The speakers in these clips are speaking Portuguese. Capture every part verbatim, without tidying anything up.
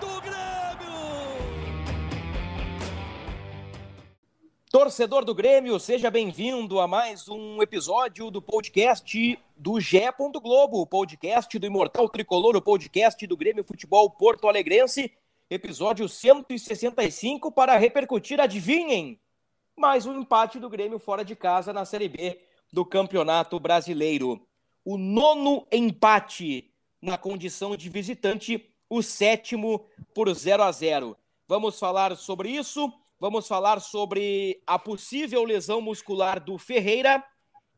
do Grêmio. Torcedor do Grêmio, seja bem-vindo a mais um episódio do podcast do G E. Globo, o podcast do Imortal Tricolor, o podcast do Grêmio Futebol Porto Alegrense, episódio cento e sessenta e cinco, para repercutir, adivinhem, mais um empate do Grêmio fora de casa na Série B do Campeonato Brasileiro. O nono empate na condição de visitante, o sétimo por zero a zero. Vamos falar sobre isso. Vamos falar sobre a possível lesão muscular do Ferreira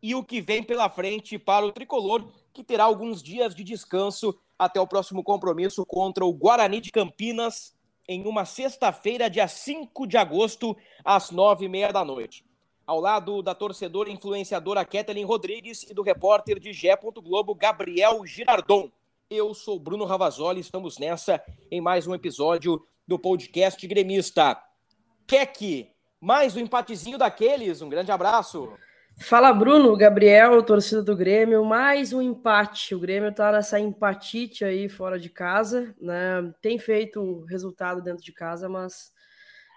e o que vem pela frente para o Tricolor, que terá alguns dias de descanso até o próximo compromisso contra o Guarani de Campinas em uma sexta-feira, dia cinco de agosto, às nove e meia da noite. Ao lado da torcedora e influenciadora Kathleen Rodrigues e do repórter de G E. Globo, Gabriel Girardon. Eu sou Bruno Ravazoli, estamos nessa em mais um episódio do podcast gremista. Keck, mais um empatezinho daqueles, um grande abraço. Fala Bruno, Gabriel, torcida do Grêmio, mais um empate, o Grêmio tá nessa empatite aí fora de casa, né, tem feito resultado dentro de casa, mas,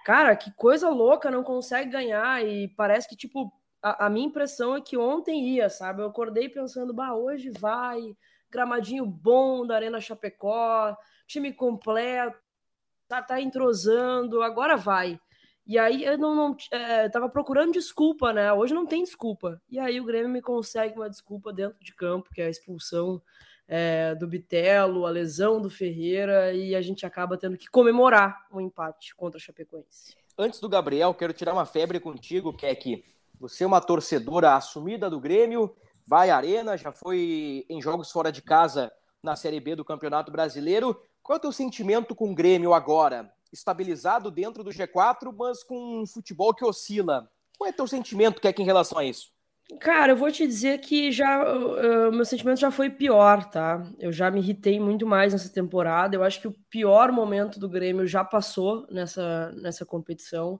cara, que coisa louca, não consegue ganhar e parece que, tipo, a, a minha impressão é que ontem ia, sabe, eu acordei pensando, bah, hoje vai, gramadinho bom da Arena Chapecó, time completo, tá, tá entrosando, agora vai. E aí eu não, não é, tava procurando desculpa, né? Hoje não tem desculpa. E aí o Grêmio me consegue uma desculpa dentro de campo, que é a expulsão é, do Bitello, a lesão do Ferreira, e a gente acaba tendo que comemorar o um empate contra a Chapecoense. Antes do Gabriel, quero tirar uma febre contigo, Keck. Você é uma torcedora assumida do Grêmio, vai à Arena, já foi em jogos fora de casa na Série B do Campeonato Brasileiro. Qual é o teu sentimento com o Grêmio agora? Estabilizado dentro do G quatro, mas com um futebol que oscila. Qual é o teu sentimento, Keck, em relação a isso? Cara, eu vou te dizer que já uh, meu sentimento já foi pior, tá? Eu já me irritei muito mais nessa temporada. Eu acho que o pior momento do Grêmio já passou nessa, nessa competição.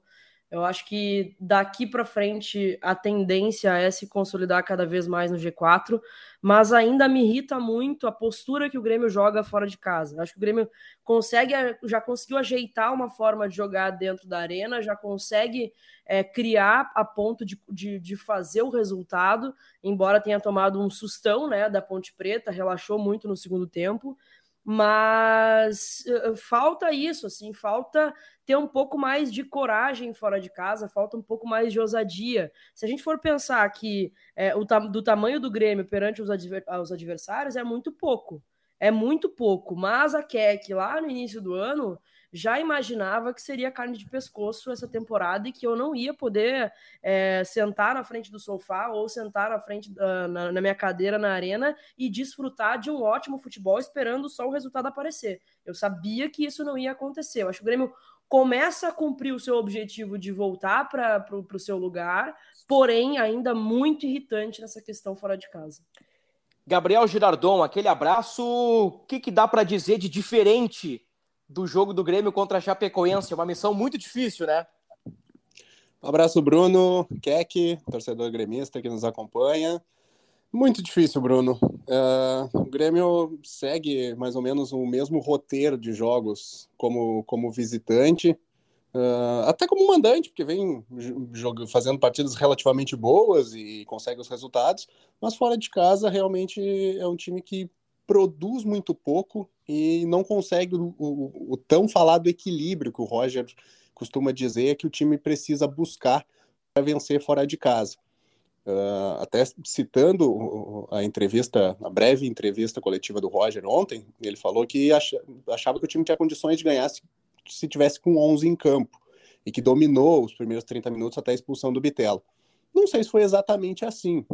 Eu acho que daqui para frente a tendência é se consolidar cada vez mais no G quatro, mas ainda me irrita muito a postura que o Grêmio joga fora de casa. Eu acho que o Grêmio consegue, já conseguiu ajeitar uma forma de jogar dentro da arena, já consegue é, criar a ponto de, de, de fazer o resultado, embora tenha tomado um sustão, né, da Ponte Preta, relaxou muito no segundo tempo. Mas falta isso, assim, falta ter um pouco mais de coragem fora de casa, falta um pouco mais de ousadia. Se a gente for pensar que é, o tam- do tamanho do Grêmio perante os, adver- os adversários é muito pouco, é muito pouco, mas a Keck lá no início do ano já imaginava que seria carne de pescoço essa temporada e que eu não ia poder é, sentar na frente do sofá ou sentar na frente da, na, na minha cadeira na arena e desfrutar de um ótimo futebol esperando só o resultado aparecer. Eu sabia que isso não ia acontecer. Eu acho que o Grêmio começa a cumprir o seu objetivo de voltar para o seu lugar, porém ainda muito irritante nessa questão fora de casa. Gabriel Girardon, aquele abraço. O que, que dá para dizer de diferente do jogo do Grêmio contra a Chapecoense? É uma missão muito difícil, né? Um abraço, Bruno, Keck, torcedor gremista que nos acompanha. Muito difícil, Bruno. Uh, o Grêmio segue mais ou menos o mesmo roteiro de jogos como, como visitante, uh, até como mandante, porque vem jog- fazendo partidas relativamente boas e consegue os resultados, mas fora de casa realmente é um time que produz muito pouco e não consegue o, o, o tão falado equilíbrio que o Roger costuma dizer que o time precisa buscar para vencer fora de casa. Uh, até citando a entrevista, a breve entrevista coletiva do Roger ontem, ele falou que achava que o time tinha condições de ganhar se, se tivesse com onze em campo e que dominou os primeiros trinta minutos até a expulsão do Bitello. Não sei se foi exatamente assim,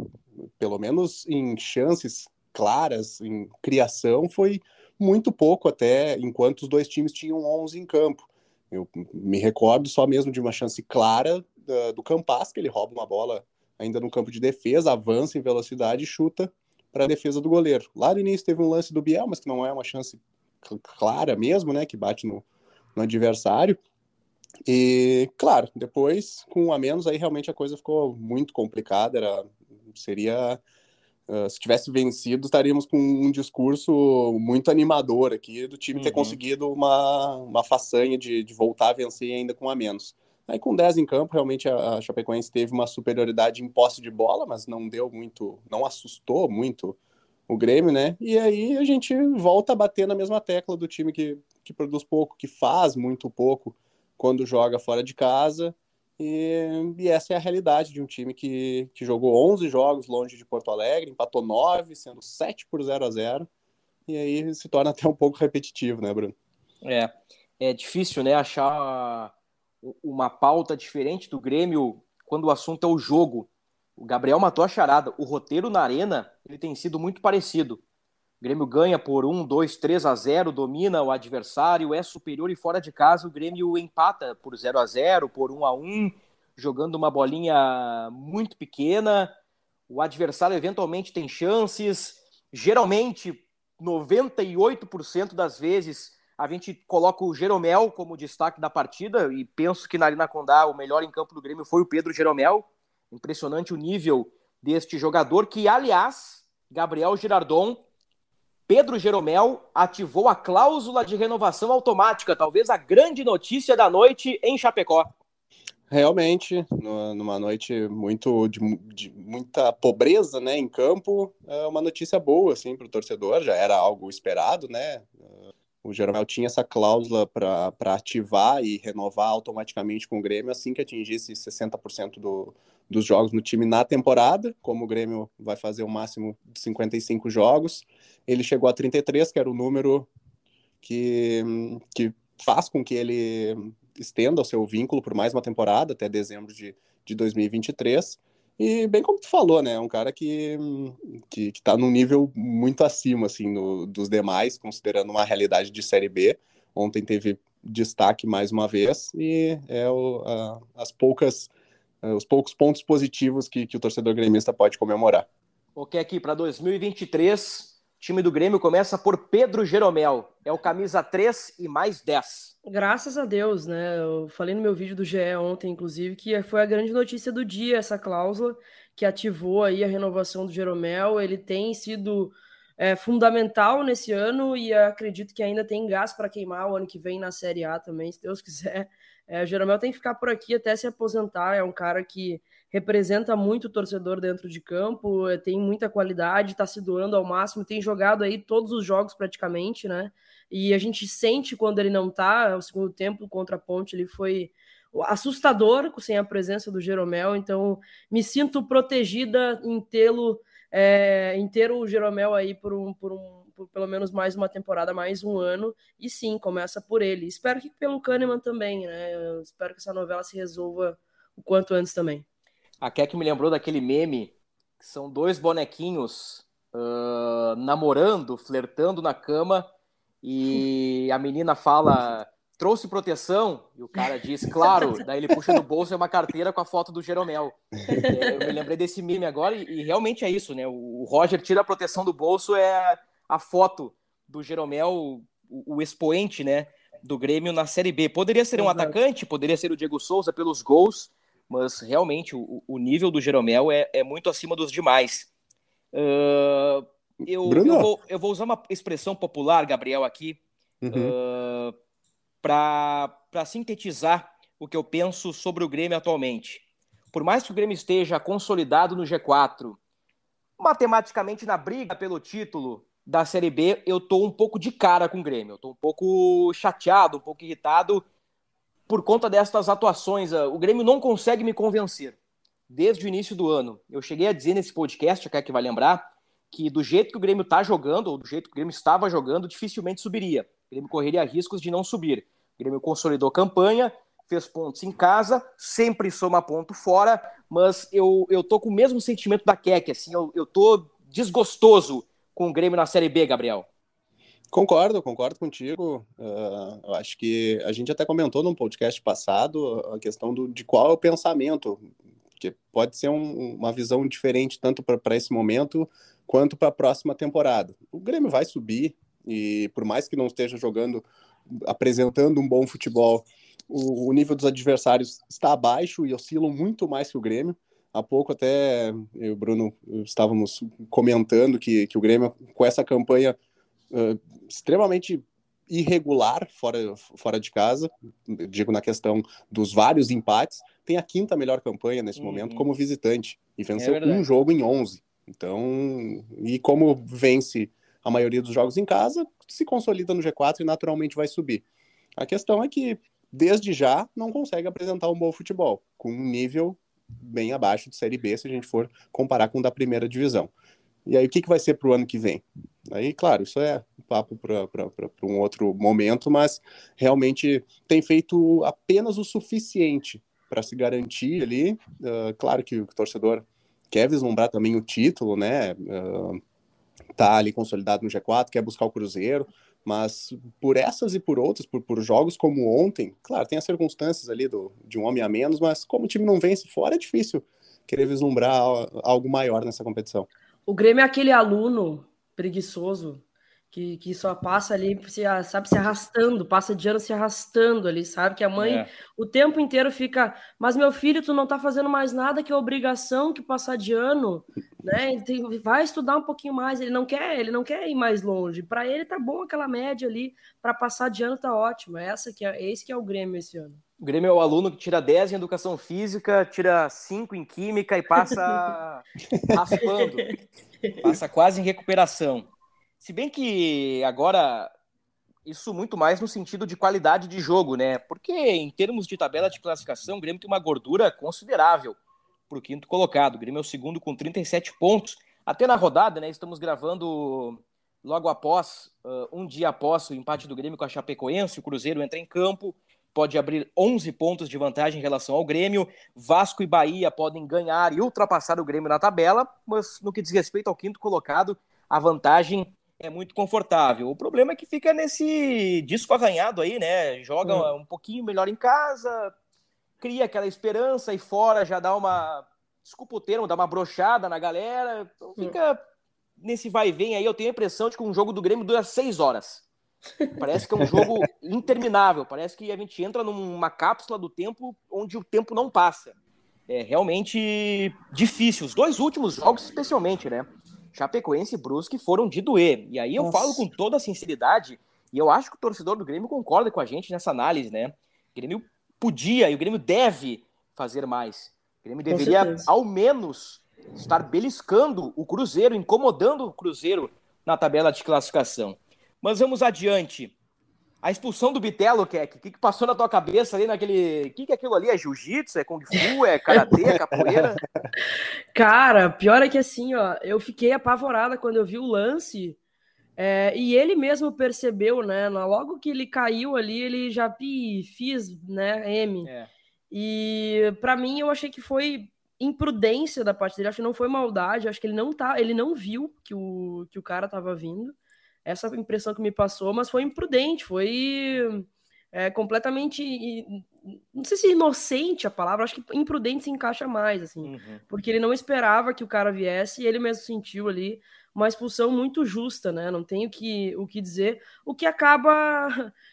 pelo menos em chances claras, em criação, foi muito pouco até, enquanto os dois times tinham onze em campo. Eu me recordo só mesmo de uma chance clara da, do Campas, que ele rouba uma bola ainda no campo de defesa, avança em velocidade e chuta para a defesa do goleiro. Lá no início teve um lance do Biel, mas que não é uma chance clara mesmo, né, que bate no, no adversário. E, claro, depois, com um a menos, aí realmente a coisa ficou muito complicada. Era, seria... Uh, se tivesse vencido, estaríamos com um discurso muito animador aqui do time ter uhum. conseguido uma, uma façanha de, de voltar a vencer ainda com um a menos. Aí com dez em campo, realmente a, a Chapecoense teve uma superioridade em posse de bola, mas não deu muito, não assustou muito o Grêmio, né? E aí a gente volta a bater na mesma tecla do time que, que produz pouco, que faz muito pouco quando joga fora de casa. E, e essa é a realidade de um time que, que jogou onze jogos longe de Porto Alegre, empatou nove, sendo sete por zero a zero, e aí se torna até um pouco repetitivo, né, Bruno? É, é difícil, né, achar uma pauta diferente do Grêmio quando o assunto é o jogo. O Gabriel matou a charada, o roteiro na arena ele tem sido muito parecido. O Grêmio ganha por um, dois, três a zero, domina o adversário, é superior e fora de casa o Grêmio empata por zero a zero, por um a um, jogando uma bolinha muito pequena. O adversário eventualmente tem chances. Geralmente, noventa e oito por cento das vezes, a gente coloca o Geromel como destaque da partida e penso que na Arena Condá o melhor em campo do Grêmio foi o Pedro Geromel. Impressionante o nível deste jogador que, aliás, Gabriel Girardon... Pedro Geromel ativou a cláusula de renovação automática, talvez a grande notícia da noite em Chapecó. Realmente, numa noite muito de, de muita pobreza, né, em campo, é uma notícia boa assim, para o torcedor, já era algo esperado, né? O Geromel tinha essa cláusula para ativar e renovar automaticamente com o Grêmio assim que atingisse sessenta por cento do, dos jogos no time na temporada, como o Grêmio vai fazer o máximo de cinquenta e cinco jogos. Ele chegou a trinta e três, que era o número que, que faz com que ele estenda o seu vínculo por mais uma temporada, até dezembro de, de dois mil e vinte e três. E bem como tu falou, né, é um cara que, que, que tá num nível muito acima, assim, no, dos demais, considerando uma realidade de Série B. Ontem teve destaque mais uma vez, e é o, a, as poucas, os poucos pontos positivos que, que o torcedor gremista pode comemorar. Ok, aqui, para dois mil e vinte e três, o time do Grêmio começa por Pedro Geromel, é o camisa três e mais dez. Graças a Deus, né? Eu falei no meu vídeo do G E ontem, inclusive, que foi a grande notícia do dia essa cláusula que ativou aí a renovação do Geromel. Ele tem sido é, fundamental nesse ano e acredito que ainda tem gás para queimar o ano que vem na Série A também, se Deus quiser. É, o Geromel tem que ficar por aqui até se aposentar, é um cara que representa muito o torcedor dentro de campo, tem muita qualidade, está se doando ao máximo, tem jogado aí todos os jogos praticamente, né? E a gente sente quando ele não tá. O segundo tempo contra a Ponte ele foi assustador sem a presença do Geromel, então me sinto protegida em tê-lo, é, em ter o Geromel aí por um, por um por pelo menos mais uma temporada, mais um ano, e sim, começa por ele. Espero que pelo Kahneman também, né? Eu espero que essa novela se resolva o quanto antes também. A Keke me lembrou daquele meme, que são dois bonequinhos uh, namorando, flertando na cama, e a menina fala, trouxe proteção? E o cara diz, claro. Daí ele puxa no bolso, é uma carteira com a foto do Geromel. É, eu me lembrei desse meme agora, e, e realmente é isso, né? O Roger tira a proteção do bolso, é a foto do Geromel, o, o expoente, né, do Grêmio na Série B. Poderia ser um Exato. atacante, poderia ser o Diego Souza pelos gols, mas realmente o, o nível do Geromel é, é muito acima dos demais. Uh... Eu, eu, vou, eu vou usar uma expressão popular, Gabriel, aqui, uhum. uh, para sintetizar o que eu penso sobre o Grêmio atualmente. Por mais que o Grêmio esteja consolidado no G quatro, matematicamente na briga pelo título da Série B, eu estou um pouco de cara com o Grêmio. Eu estou um pouco chateado, um pouco irritado por conta destas atuações. O Grêmio não consegue me convencer desde o início do ano. Eu cheguei a dizer nesse podcast, a que vai lembrar, que do jeito que o Grêmio está jogando, ou do jeito que o Grêmio estava jogando, dificilmente subiria. O Grêmio correria riscos de não subir. O Grêmio consolidou campanha, fez pontos em casa, sempre soma ponto fora, mas eu, eu tô com o mesmo sentimento da Keke, assim, eu, eu tô desgostoso com o Grêmio na Série B, Gabriel. Concordo, concordo contigo. Uh, eu acho que a gente até comentou num podcast passado a questão do, de qual é o pensamento, que pode ser um, uma visão diferente tanto para esse momento quanto para a próxima temporada. O Grêmio vai subir e por mais que não esteja jogando, apresentando um bom futebol, o, o nível dos adversários está abaixo e oscilam muito mais que o Grêmio. Há pouco até eu e o Bruno estávamos comentando que, que o Grêmio, com essa campanha uh, extremamente irregular fora, fora de casa, digo na questão dos vários empates, tem a quinta melhor campanha nesse uhum. momento como visitante e venceu é um jogo em onze. Então, e como vence a maioria dos jogos em casa, se consolida no G quatro e naturalmente vai subir. A questão é que, desde já, não consegue apresentar um bom futebol, com um nível bem abaixo de Série B, se a gente for comparar com o da primeira divisão. E aí, o que, que vai ser para o ano que vem? Aí, claro, isso é um papo para um outro momento, mas realmente tem feito apenas o suficiente para se garantir ali. Uh, claro que o torcedor quer vislumbrar também o título, né? Uh, tá ali consolidado no G quatro, quer buscar o Cruzeiro, mas por essas e por outras, por, por jogos como ontem, claro, tem as circunstâncias ali do, de um homem a menos, mas como o time não vence fora, é difícil querer vislumbrar algo maior nessa competição. O Grêmio é aquele aluno preguiçoso que, que só passa ali, se, sabe, se arrastando, passa de ano se arrastando ali, sabe, que a mãe é. o tempo inteiro fica, mas meu filho, tu não tá fazendo mais nada que é obrigação que passar de ano, né, tem, vai estudar um pouquinho mais, ele não quer, ele não quer ir mais longe, pra ele tá bom aquela média ali, pra passar de ano tá ótimo, essa que é, esse que é o Grêmio esse ano. O Grêmio é o aluno que tira dez em educação física, tira cinco em química e passa raspando. Passa quase em recuperação. Se bem que agora isso muito mais no sentido de qualidade de jogo, né? Porque em termos de tabela de classificação, o Grêmio tem uma gordura considerável para o quinto colocado. O Grêmio é o segundo com trinta e sete pontos. Até na rodada, né? Estamos gravando logo após, uh, um dia após o empate do Grêmio com a Chapecoense. O Cruzeiro entra em campo. Pode abrir onze pontos de vantagem em relação ao Grêmio. Vasco e Bahia podem ganhar e ultrapassar o Grêmio na tabela, mas no que diz respeito ao quinto colocado, a vantagem é muito confortável. O problema é que fica nesse disco arranhado aí, né? Joga uhum. um pouquinho melhor em casa, cria aquela esperança e fora já dá uma... Desculpa o termo, dá uma brochada na galera. Então fica uhum. nesse vai e vem aí. Eu tenho a impressão de que um jogo do Grêmio dura seis horas. Parece que é um jogo interminável, parece que a gente entra numa cápsula do tempo onde o tempo não passa. É realmente difícil. Os dois últimos jogos, especialmente, né? Chapecoense e Brusque foram de doer. E aí eu Nossa. falo com toda a sinceridade, e eu acho que o torcedor do Grêmio concorda com a gente nessa análise, né? O Grêmio podia e o Grêmio deve fazer mais. O Grêmio deveria, ao menos, estar beliscando o Cruzeiro, incomodando o Cruzeiro na tabela de classificação. Mas vamos adiante. A expulsão do Bitello, Keck, o que, que passou na tua cabeça ali naquele... O que, que é aquilo ali? É jiu-jitsu? É kung fu? É karatê? É capoeira? Cara, pior é que assim, ó, eu fiquei apavorada quando eu vi o lance, é, e ele mesmo percebeu, né? Logo que ele caiu ali, ele já pi, fiz, né? M. É. E pra mim, eu achei que foi imprudência da parte dele. Acho que não foi maldade. Acho que ele não, tá, ele não viu que o, que o cara tava vindo. Essa impressão que me passou, mas foi imprudente, foi é, completamente, não sei se inocente a palavra, acho que imprudente se encaixa mais, assim, uhum. porque ele não esperava que o cara viesse e ele mesmo sentiu ali uma expulsão muito justa, né, não tenho que, o que dizer, o que acaba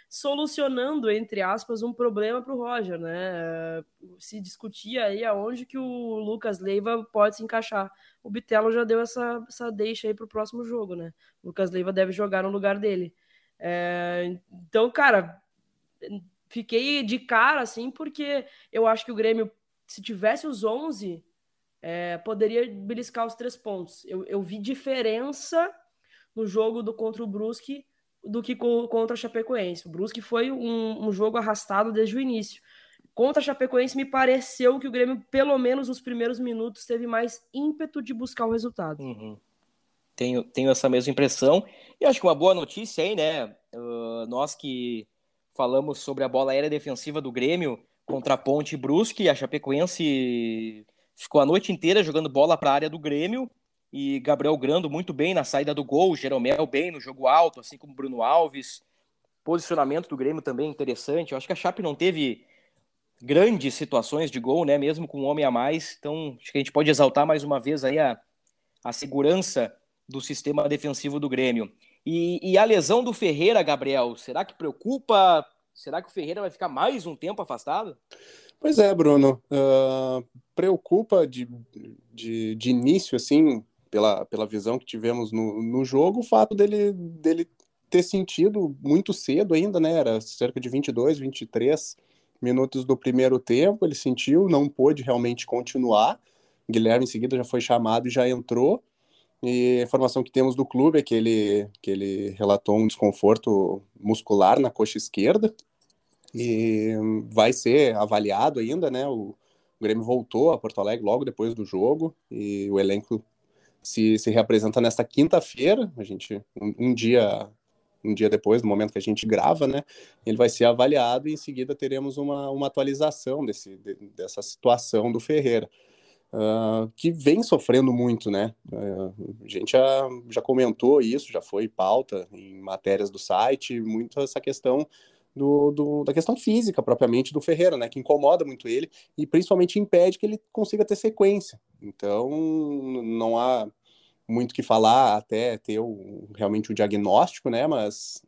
solucionando, entre aspas, um problema para o Roger, né, se discutia aí aonde que o Lucas Leiva pode se encaixar. O Bitello já deu essa, essa deixa aí pro próximo jogo, né, o Lucas Leiva deve jogar no lugar dele. É, então, cara, fiquei de cara, assim, porque eu acho que o Grêmio, se tivesse os onze... É, poderia beliscar os três pontos. Eu, eu vi diferença no jogo do, contra o Brusque do que co, contra a Chapecoense. O Brusque foi um, um jogo arrastado desde o início. Contra a Chapecoense me pareceu que o Grêmio, pelo menos nos primeiros minutos, teve mais ímpeto de buscar o resultado. Uhum. Tenho, tenho essa mesma impressão. E acho que uma boa notícia aí, né? Uh, nós que falamos sobre a bola aérea defensiva do Grêmio contra a Ponte Brusque, a Chapecoense... Ficou a noite inteira jogando bola para a área do Grêmio e Gabriel Grano muito bem na saída do gol, Geromel bem no jogo alto, assim como Bruno Alves. Posicionamento do Grêmio também interessante. Eu acho que a Chape não teve grandes situações de gol, né? Mesmo com um homem a mais. Então, acho que a gente pode exaltar mais uma vez aí a, a segurança do sistema defensivo do Grêmio. E, e a lesão do Ferreira, Gabriel, será que preocupa? Será que o Ferreira vai ficar mais um tempo afastado? Pois é, Bruno. Uh, preocupa de, de, de início, assim, pela, pela visão que tivemos no, no jogo, o fato dele, dele ter sentido muito cedo ainda, né? Era cerca de vinte e dois, vinte e três minutos do primeiro tempo, ele sentiu, não pôde realmente continuar. Guilherme em seguida já foi chamado e já entrou. E a informação que temos do clube é que ele, que ele relatou um desconforto muscular na coxa esquerda e vai ser avaliado ainda, né? O, o Grêmio voltou a Porto Alegre logo depois do jogo e o elenco se, se reapresenta nesta quinta-feira, a gente, um, um dia... um dia depois, no momento que a gente grava, né, ele vai ser avaliado e em seguida teremos uma, uma atualização desse, de, dessa situação do Ferreira, uh, que vem sofrendo muito, né, uh, a gente já, já comentou isso, já foi pauta em matérias do site, muito essa questão do, do, da questão física propriamente do Ferreira, né, que incomoda muito ele e principalmente impede que ele consiga ter sequência, então não há muito que falar até ter o, realmente o diagnóstico, né, mas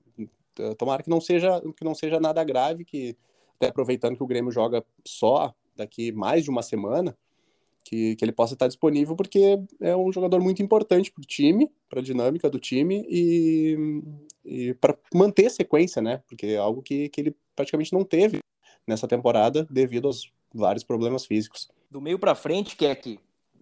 tomara que não seja, que não seja nada grave, que até aproveitando que o Grêmio joga só daqui mais de uma semana, que, que ele possa estar disponível, porque é um jogador muito importante para o time, para a dinâmica do time e, e para manter a sequência, né, porque é algo que, que ele praticamente não teve nessa temporada devido aos vários problemas físicos. Do meio para frente, que é que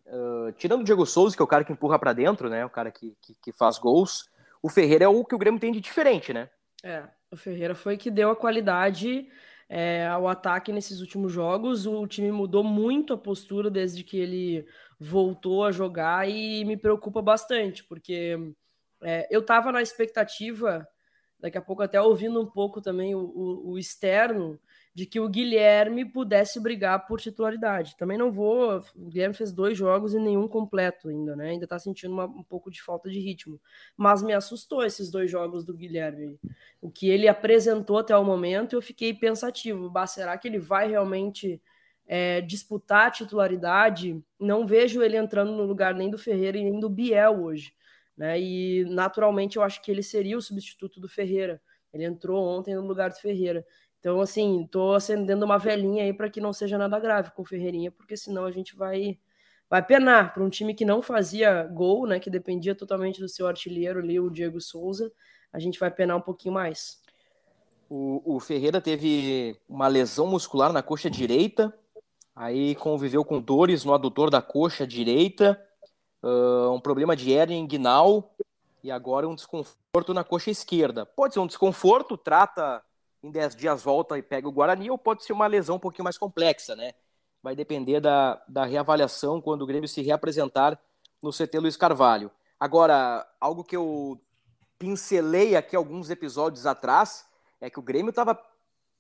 Uh, tirando o Diego Souza, que é o cara que empurra pra dentro, né, o cara que, que, que faz gols, o Ferreira é o que o Grêmio tem de diferente, né? É, o Ferreira foi que deu a qualidade é, ao ataque nesses últimos jogos, o time mudou muito a postura desde que ele voltou a jogar e me preocupa bastante, porque é, eu tava na expectativa, daqui a pouco até ouvindo um pouco também o, o, o externo, de que o Guilherme pudesse brigar por titularidade. Também não vou... O Guilherme fez dois jogos e nenhum completo ainda, né? Ainda tá sentindo uma, um pouco de falta de ritmo. Mas me assustou esses dois jogos do Guilherme. O que ele apresentou até o momento, eu fiquei pensativo. Bah, será que ele vai realmente é, disputar a titularidade? Não vejo ele entrando no lugar nem do Ferreira e nem do Biel hoje, né? E, naturalmente, eu acho que ele seria o substituto do Ferreira. Ele entrou ontem no lugar do Ferreira. Então, assim, tô acendendo uma velinha aí para que não seja nada grave com o Ferreirinha, porque senão a gente vai, vai penar para um time que não fazia gol, né, que dependia totalmente do seu artilheiro ali, o Diego Souza, a gente vai penar um pouquinho mais. O, o Ferreira teve uma lesão muscular na coxa direita, aí conviveu com dores no adutor da coxa direita, uh, um problema de hérnia inguinal e agora um desconforto na coxa esquerda. Pode ser um desconforto, trata... em dez dias volta e pega o Guarani, ou pode ser uma lesão um pouquinho mais complexa, né? Vai depender da, da reavaliação quando o Grêmio se reapresentar no C T Luiz Carvalho. Agora, algo que eu pincelei aqui alguns episódios atrás, é que o Grêmio estava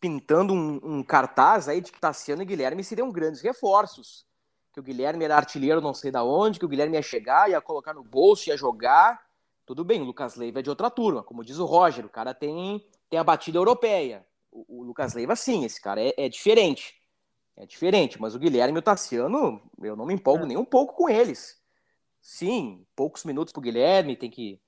pintando um, um cartaz aí de que Tassiano e Guilherme seriam grandes reforços. Que o Guilherme era artilheiro não sei da onde, que o Guilherme ia chegar, ia colocar no bolso, ia jogar. Tudo bem, o Lucas Leiva é de outra turma, como diz o Roger, o cara tem... tem a batida europeia, o, o Lucas Leiva sim, esse cara é, é diferente, é diferente, mas o Guilherme e o Tassiano, eu não me empolgo é. nem um pouco com eles, sim, poucos minutos pro Guilherme, tem que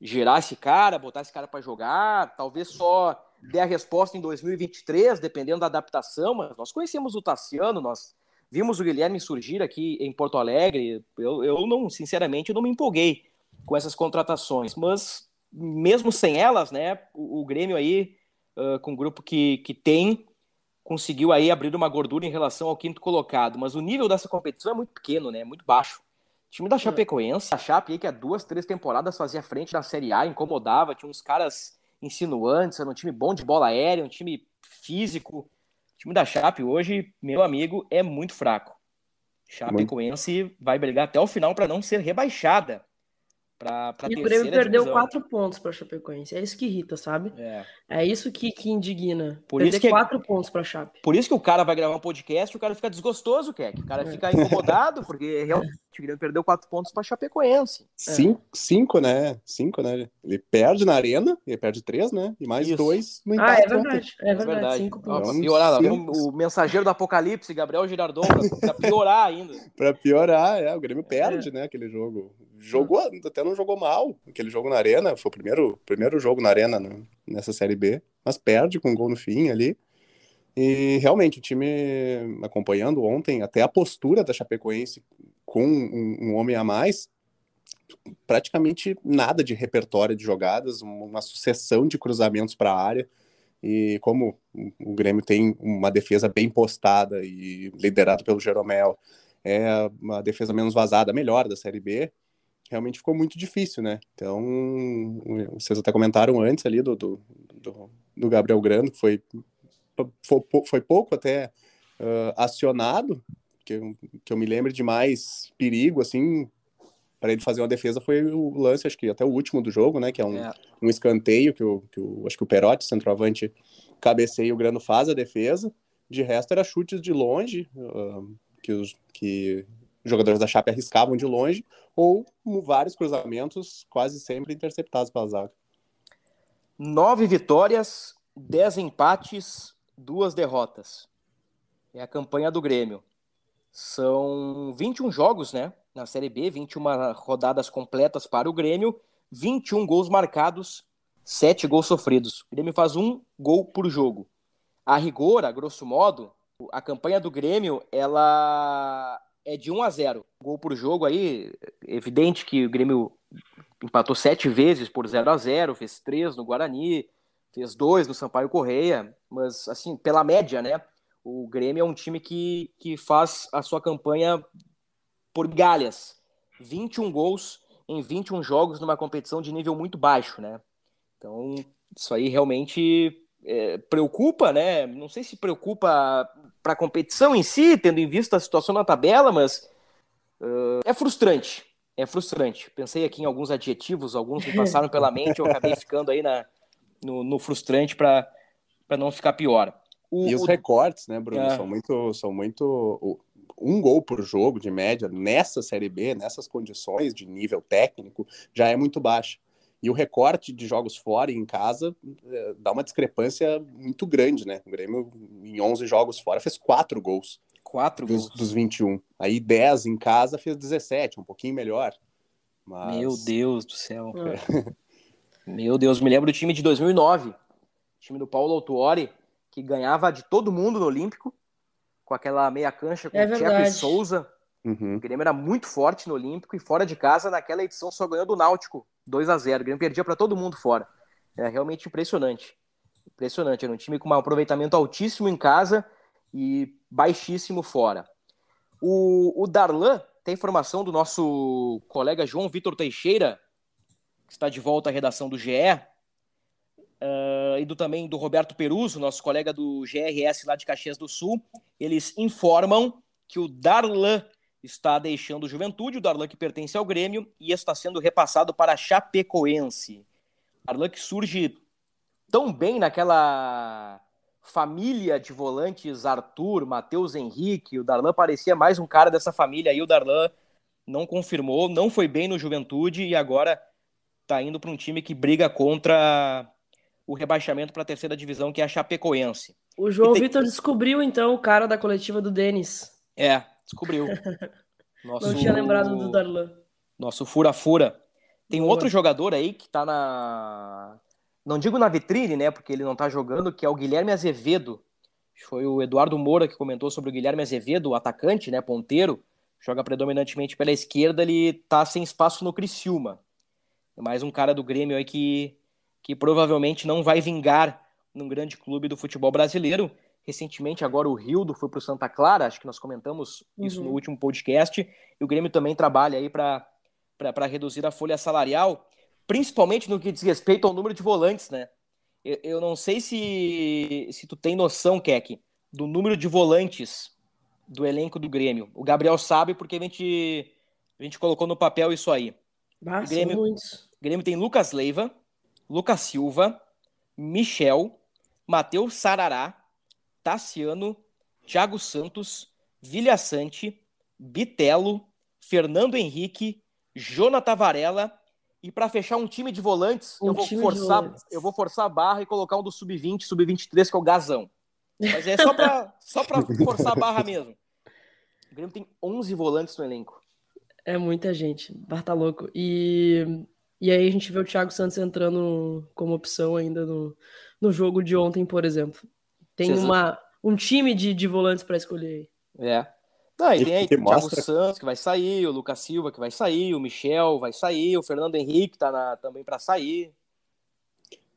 gerar esse cara, botar esse cara para jogar, talvez só dê a resposta em dois mil e vinte e três, dependendo da adaptação, mas nós conhecemos o Tassiano, nós vimos o Guilherme surgir aqui em Porto Alegre, eu, eu não, sinceramente, eu não me empolguei com essas contratações, mas... mesmo sem elas, né, o, o Grêmio aí, uh, com o grupo que, que tem, conseguiu aí abrir uma gordura em relação ao quinto colocado, mas o nível dessa competição é muito pequeno, né, muito baixo. O time da Chapecoense, a Chape aí que há duas, três temporadas fazia frente na Série A, incomodava, tinha uns caras insinuantes, era um time bom de bola aérea, um time físico. O time da Chape hoje, meu amigo, é muito fraco. Chapecoense vai brigar até o final para não ser rebaixada. para para terceira divisão. E o Grêmio perdeu quatro pontos para Chapecoense. É isso que irrita, sabe? É, é isso que, que indigna. Por perder isso que quatro pontos para Chape. Por isso que o cara vai gravar um podcast e o cara fica desgostoso, Keck. O cara é. fica incomodado porque realmente o Grêmio perdeu quatro pontos para Chapecoense. Cinco, é. cinco, né? Cinco, né? Ele perde na arena, ele perde três, né? E mais isso. dois no empate. Ah, é verdade. É verdade. É verdade. Cinco pontos. Pra piorar, o, o mensageiro do apocalipse, Gabriel Girardon, para piorar ainda. Para piorar, é. O Grêmio perde, é. né? Aquele jogo. Jogou, até não jogou mal aquele jogo na arena, foi o primeiro, primeiro jogo na arena, né, nessa Série B, mas perde com um gol no fim ali. E realmente o time, acompanhando ontem, até a postura da Chapecoense com um, um homem a mais, praticamente nada de repertório de jogadas, uma sucessão de cruzamentos para a área. E como o Grêmio tem uma defesa bem postada e liderado pelo Geromel, é uma defesa menos vazada, melhor da Série B, realmente ficou muito difícil, né? Então, vocês até comentaram antes ali do, do, do, do Gabriel Grano, que foi, foi, foi pouco até uh, acionado, que eu, que eu me lembro de mais perigo, assim, para ele fazer uma defesa foi o lance, acho que até o último do jogo, né? Que é um, é. um escanteio, que, o, que o, acho que o Perotti, centroavante, cabeceia e o Grano faz a defesa. De resto, era chutes de longe, uh, que os... Que, jogadores da Chape arriscavam de longe, ou vários cruzamentos, quase sempre interceptados pela zaga. Nove vitórias, dez empates, duas derrotas. É a campanha do Grêmio. São vinte e um jogos, né? Na Série B, vinte e uma rodadas completas para o Grêmio, vinte e um gols marcados, sete gols sofridos. O Grêmio faz um gol por jogo. A rigor, a grosso modo, a campanha do Grêmio, ela... é de um a zero. Gol por jogo aí, evidente que o Grêmio empatou sete vezes por zero a zero, fez três no Guarani, fez dois no Sampaio Correia, mas assim, pela média, né? O Grêmio é um time que, que faz a sua campanha por galhas. vinte e um gols em vinte e um jogos numa competição de nível muito baixo, né? Então, isso aí realmente é, preocupa, né? Não sei se preocupa para a competição em si, tendo em vista a situação na tabela, mas uh, é frustrante, é frustrante. Pensei aqui em alguns adjetivos, alguns me passaram pela mente, eu acabei ficando aí na, no, no frustrante para não ficar pior. O, e os o... recortes, né, Bruno, é. são muito... São muito... Um gol por jogo, de média, nessa Série B, nessas condições de nível técnico, já é muito baixo. E o recorte de jogos fora e em casa é, dá uma discrepância muito grande, né? O Grêmio, em onze jogos fora, fez quatro gols. quatro dos, gols? Dos vinte e um. Aí dez em casa, fez dezessete, um pouquinho melhor. Mas... Meu Deus do céu. É. Meu Deus, me lembro do time de dois mil e nove. O time do Paulo Autuori, que ganhava de todo mundo no Olímpico, com aquela meia cancha com é o Thiago e Souza. Uhum. O Grêmio era muito forte no Olímpico e fora de casa, naquela edição, só ganhou do Náutico, dois a zero. O Grêmio perdia para todo mundo fora. É realmente impressionante. Impressionante. Era um time com um aproveitamento altíssimo em casa e baixíssimo fora. O, o Darlan tem informação do nosso colega João Vitor Teixeira, que está de volta à redação do G E, uh, e do, também do Roberto Peruso, nosso colega do G R S lá de Caxias do Sul. Eles informam que o Darlan está deixando o Juventude, o Darlan que pertence ao Grêmio, e está sendo repassado para a Chapecoense. Darlan que surge tão bem naquela família de volantes Arthur, Matheus Henrique, o Darlan parecia mais um cara dessa família, aí o Darlan não confirmou, não foi bem no Juventude e agora está indo para um time que briga contra o rebaixamento para a terceira divisão, que é a Chapecoense. O João tem... Vitor descobriu, então, o cara da coletiva do Denis. É, descobriu. Nosso, não tinha lembrado do Darlan. Nosso fura-fura. Tem um outro jogador aí que tá na... Não digo na vitrine, né? Porque ele não tá jogando, que é o Guilherme Azevedo. Foi o Eduardo Moura que comentou sobre o Guilherme Azevedo, o atacante, né? Ponteiro. Joga predominantemente pela esquerda, ele tá sem espaço no Criciúma. É mais um cara do Grêmio aí que, que provavelmente não vai vingar num grande clube do futebol brasileiro. Recentemente, agora o Rildo foi para o Santa Clara, acho que nós comentamos isso uhum. no último podcast, e o Grêmio também trabalha aí para para reduzir a folha salarial, principalmente no que diz respeito ao número de volantes, né? Eu, eu não sei se, se tu tem noção, Keck, do número de volantes do elenco do Grêmio. O Gabriel sabe porque a gente, a gente colocou no papel isso aí. Ah, o Grêmio, Grêmio tem Lucas Leiva, Lucas Silva, Michel, Matheus Sarará, Tassiano, Thiago Santos, Vilhaçante, Bitello, Fernando Henrique, Jonathan Varela. E para fechar um time de volantes, um eu, vou forçar, eu vou forçar a barra e colocar um do sub vinte, sub vinte e três, que é o Gazão. Mas é só para só para forçar a barra mesmo. O Grêmio tem onze volantes no elenco. É muita gente, bar tá louco. E, e aí a gente vê o Thiago Santos entrando como opção ainda no, no jogo de ontem, por exemplo. Tem uma, um time de, de volantes para escolher aí. É. Não, e tem aí o Thiago mostra... Santos, que vai sair, o Lucas Silva, que vai sair, o Michel vai sair, o Fernando Henrique tá na, também para sair.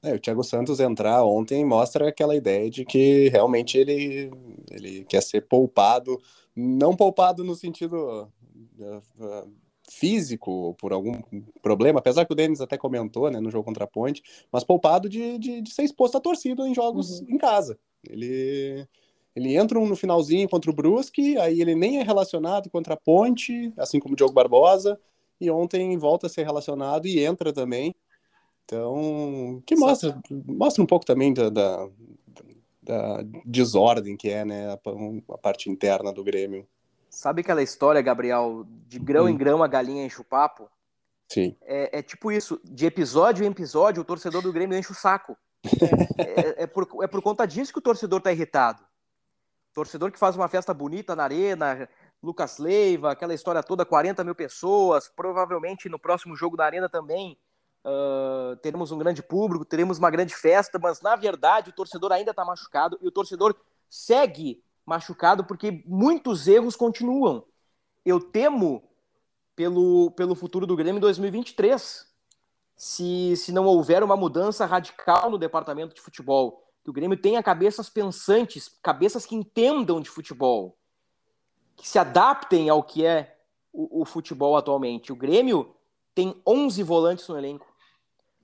É, o Thiago Santos entrar ontem mostra aquela ideia de que realmente ele, ele quer ser poupado, não poupado no sentido físico, por algum problema, apesar que o Denis até comentou, né, no jogo contra a Ponte, mas poupado de, de, de ser exposto à torcida em jogos uhum. em casa. Ele... Ele entra um no finalzinho contra o Brusque, aí ele nem é relacionado contra a Ponte, assim como o Diogo Barbosa, e ontem volta a ser relacionado e entra também. Então, que mostra, mostra um pouco também da, da, da desordem que é, né, a, a parte interna do Grêmio. Sabe aquela história, Gabriel, de grão hum. em grão a galinha enche o papo? Sim. É, é tipo isso, de episódio em episódio o torcedor do Grêmio enche o saco. É, é, é, por, é por conta disso que o torcedor tá irritado. Torcedor que faz uma festa bonita na Arena, Lucas Leiva, aquela história toda, quarenta mil pessoas, provavelmente no próximo jogo da Arena também uh, teremos um grande público, teremos uma grande festa, mas na verdade o torcedor ainda está machucado e o torcedor segue machucado porque muitos erros continuam. Eu temo pelo, pelo futuro do Grêmio em dois mil e vinte e três, se, se não houver uma mudança radical no departamento de futebol. Que o Grêmio tenha cabeças pensantes, cabeças que entendam de futebol, que se adaptem ao que é o, o futebol atualmente. O Grêmio tem onze volantes no elenco.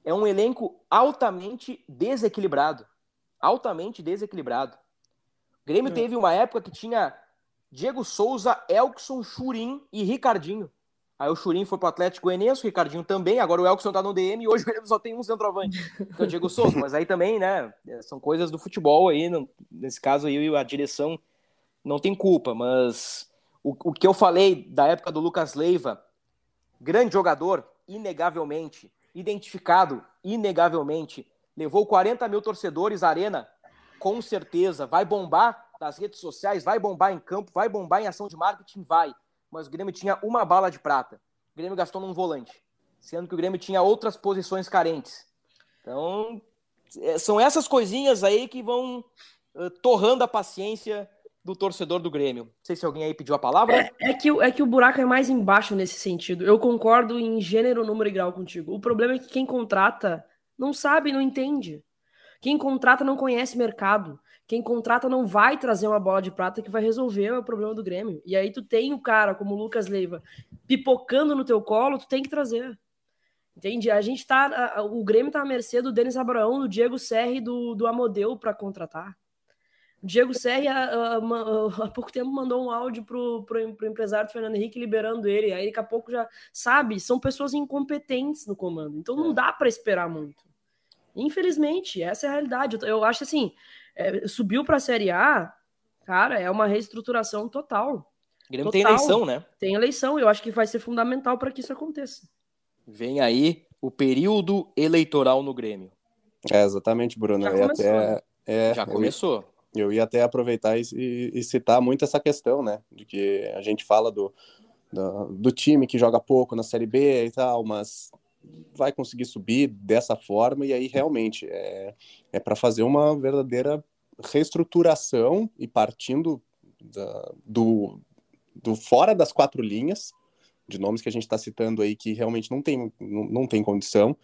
É um elenco altamente desequilibrado. Altamente desequilibrado. O Grêmio é. teve uma época que tinha Diego Souza, Elkson, Churim e Ricardinho. Aí o Churim foi pro Atlético Goianiense, o Ricardinho também, agora o Elkson tá no D M e hoje o Grêmio só tem um centroavante, que é o Diego Souza, mas aí também, né, são coisas do futebol aí, não, nesse caso aí a direção não tem culpa, mas o, o que eu falei da época do Lucas Leiva, grande jogador, inegavelmente, identificado, inegavelmente, levou quarenta mil torcedores à Arena, com certeza, vai bombar nas redes sociais, vai bombar em campo, vai bombar em ação de marketing, vai. Mas o Grêmio tinha uma bala de prata. O Grêmio gastou num volante. Sendo que o Grêmio tinha outras posições carentes. Então, são essas coisinhas aí que vão uh, torrando a paciência do torcedor do Grêmio. Não sei se alguém aí pediu a palavra. É, é, que, é que o buraco é mais embaixo nesse sentido. Eu concordo em gênero, número e grau contigo. O problema é que quem contrata não sabe, não entende. Quem contrata não conhece mercado. Quem contrata não vai trazer uma bola de prata que vai resolver o problema do Grêmio. E aí tu tem o cara, como o Lucas Leiva, pipocando no teu colo, tu tem que trazer. Entende? A gente tá... O Grêmio tá à mercê do Denis Abraão, do Diego Serri, do, do Amodeu para contratar. O Diego Serri há, há pouco tempo mandou um áudio pro, pro, pro empresário do Fernando Henrique liberando ele. Aí daqui a pouco já... Sabe? São pessoas incompetentes no comando. Então não dá para esperar muito. Infelizmente, essa é a realidade. Eu, eu acho assim... É, subiu para a Série A, cara, é uma reestruturação total. O Grêmio total. Tem eleição, né? Tem eleição, eu acho que vai ser fundamental para que isso aconteça. Vem aí o período eleitoral no Grêmio. É, exatamente, Bruno. Já começou. Até, é, Já começou. Eu, eu ia até aproveitar e, e, e citar muito essa questão, né? De que a gente fala do, do, do time que joga pouco na Série B e tal, mas... vai conseguir subir dessa forma e aí realmente é, é para fazer uma verdadeira reestruturação e partindo da, do, do fora das quatro linhas de nomes que a gente está citando aí que realmente não tem, não, não tem condição,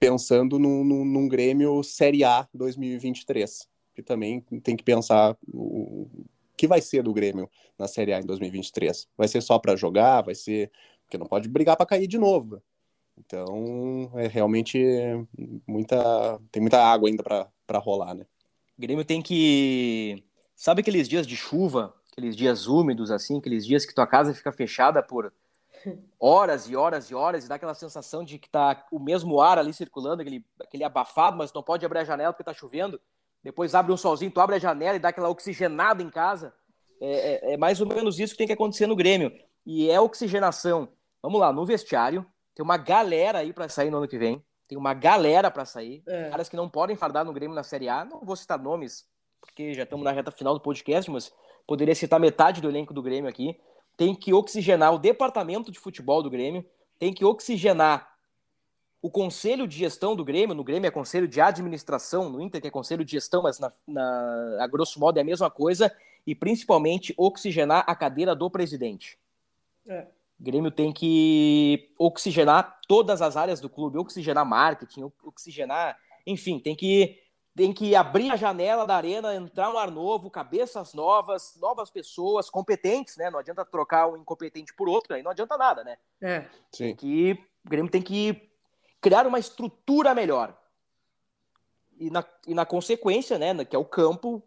pensando num, num, num Grêmio Série A dois mil e vinte e três, que também tem que pensar o, o que vai ser do Grêmio na Série A em dois mil e vinte e três. Vai ser só para jogar? Vai ser... Porque não pode brigar para cair de novo. Então, é realmente muita, tem muita água ainda para rolar, né? O Grêmio tem que... Sabe aqueles dias de chuva? Aqueles dias úmidos, assim? Aqueles dias que tua casa fica fechada por horas e horas e horas, e dá aquela sensação de que tá o mesmo ar ali circulando, aquele, aquele abafado, mas não pode abrir a janela porque tá chovendo. Depois abre um solzinho, tu abre a janela e dá aquela oxigenada em casa. É, é, é mais ou menos isso que tem que acontecer no Grêmio. E é oxigenação. Vamos lá, no vestiário, tem uma galera aí pra sair no ano que vem. Tem uma galera pra sair. É. Caras que não podem fardar no Grêmio na Série A. Não vou citar nomes, porque já estamos na reta final do podcast, mas poderia citar metade do elenco do Grêmio aqui. Tem que oxigenar o departamento de futebol do Grêmio, tem que oxigenar o conselho de gestão do Grêmio. No Grêmio é conselho de administração, no Inter que é conselho de gestão, mas na, na, a grosso modo é a mesma coisa, e principalmente oxigenar a cadeira do presidente. É. O Grêmio tem que oxigenar todas as áreas do clube, oxigenar marketing, oxigenar... Enfim, tem que, tem que abrir a janela da arena, entrar um ar novo, cabeças novas, novas pessoas, competentes, né? Não adianta trocar um incompetente por outro, aí não adianta nada, né? É. Tem que, o Grêmio tem que criar uma estrutura melhor. E na, e na consequência, né, que é o campo,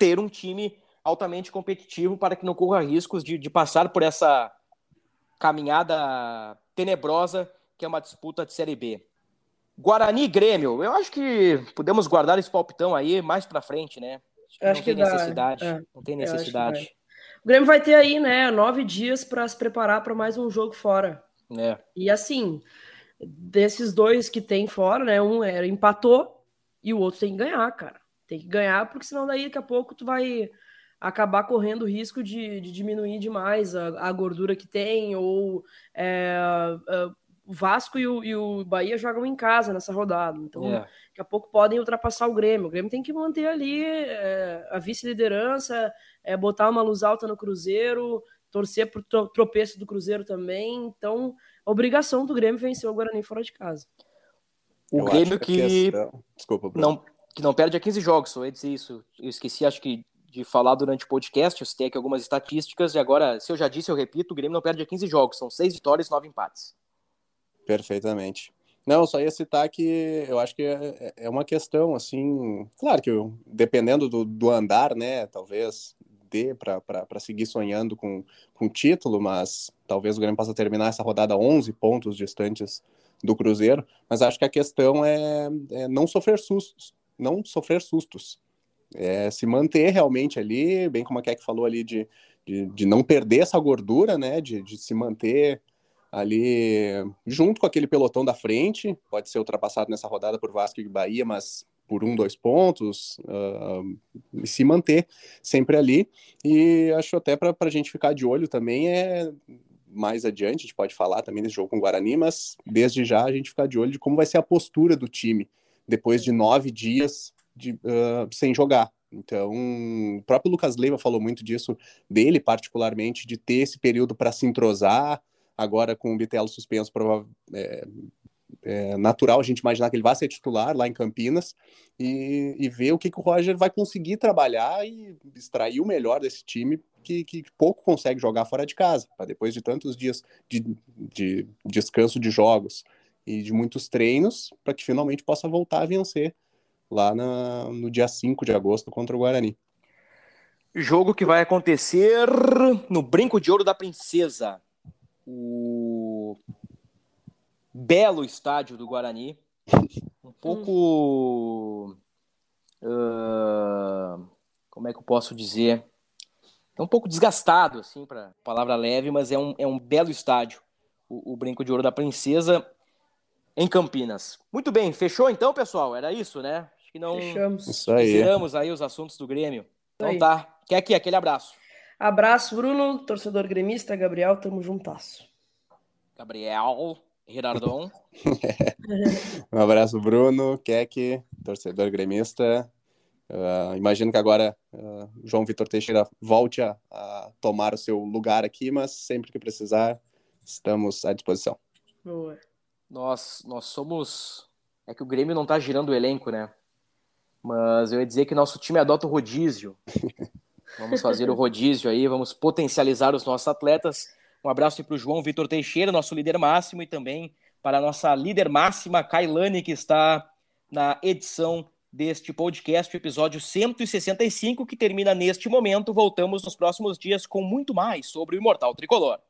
ter um time altamente competitivo para que não corra riscos de, de passar por essa caminhada tenebrosa que é uma disputa de Série B. Guarani e Grêmio, eu acho que podemos guardar esse palpitão aí mais pra frente, né? Acho que acho não, que tem dá, necessidade, é. não tem necessidade. O Grêmio vai ter aí, né, nove dias para se preparar para mais um jogo fora. É. E assim, desses dois que tem fora, né, um é, empatou e o outro tem que ganhar, cara. Tem que ganhar, porque senão daí daqui a pouco tu vai acabar correndo o risco de, de diminuir demais a, a gordura que tem, ou é, a, o Vasco e o, e o Bahia jogam em casa nessa rodada, então yeah. daqui a pouco podem ultrapassar o Grêmio. O Grêmio tem que manter ali é, a vice-liderança, é, botar uma luz alta no Cruzeiro, torcer pro tropeço do Cruzeiro também, então a obrigação do Grêmio vencer o Guarani fora de casa. O Eu Grêmio que, que... Desculpa, não, que não perde a quinze jogos, só ia dizer isso. Eu esqueci, acho que de falar durante o podcast, eu citei aqui algumas estatísticas, e agora, se eu já disse, eu repito, o Grêmio não perde a quinze jogos, são seis vitórias e nove empates. Perfeitamente. Não, só ia citar que eu acho que é, é uma questão, assim, claro que eu, dependendo do, do andar, né, talvez dê para seguir sonhando com o título, mas talvez o Grêmio possa terminar essa rodada onze pontos distantes do Cruzeiro, mas acho que a questão é, é não sofrer sustos, não sofrer sustos. É, se manter realmente ali, bem como a Keke falou ali, de, de, de não perder essa gordura, né, de, de se manter ali junto com aquele pelotão da frente. Pode ser ultrapassado nessa rodada por Vasco e Bahia, mas por um, dois pontos, uh, e se manter sempre ali. E acho até para a gente ficar de olho também, é mais adiante, a gente pode falar também desse jogo com o Guarani, mas desde já a gente ficar de olho de como vai ser a postura do time depois de nove dias De, uh, sem jogar. Então, o próprio Lucas Leiva falou muito disso, dele particularmente, de ter esse período para se entrosar. Agora, com o Bitello suspenso, provável, é, é natural a gente imaginar que ele vai ser titular lá em Campinas, e, e ver o que, que o Roger vai conseguir trabalhar e extrair o melhor desse time que, que pouco consegue jogar fora de casa, para depois de tantos dias de, de descanso de jogos e de muitos treinos, para que finalmente possa voltar a vencer lá na, no dia cinco de agosto contra o Guarani. Jogo que vai acontecer no Brinco de Ouro da Princesa, o belo estádio do Guarani, um pouco uh, como é que eu posso dizer, é um pouco desgastado, assim, para palavra leve, mas é um, é um belo estádio, o, o Brinco de Ouro da Princesa em Campinas. Muito bem, fechou então, pessoal? Era isso, né? Acho que não tiramos aí. aí os assuntos do Grêmio. Então aí. Tá. Quer aqui, aquele abraço. Abraço, Bruno, torcedor gremista, Gabriel, tamo juntasso. Gabriel Girardon. Um abraço, Bruno, Keke, torcedor gremista. Uh, imagino que agora uh, João Vitor Teixeira volte a, a tomar o seu lugar aqui, mas sempre que precisar, estamos à disposição. Boa. Nós, nós somos... É que o Grêmio não tá girando o elenco, né? Mas eu ia dizer que nosso time adota o rodízio. Vamos fazer o rodízio aí, vamos potencializar os nossos atletas. Um abraço aí pro João Vitor Teixeira, nosso líder máximo, e também para a nossa líder máxima, Kailane, que está na edição deste podcast, o episódio cento e sessenta e cinco, que termina neste momento. Voltamos nos próximos dias com muito mais sobre o Imortal Tricolor.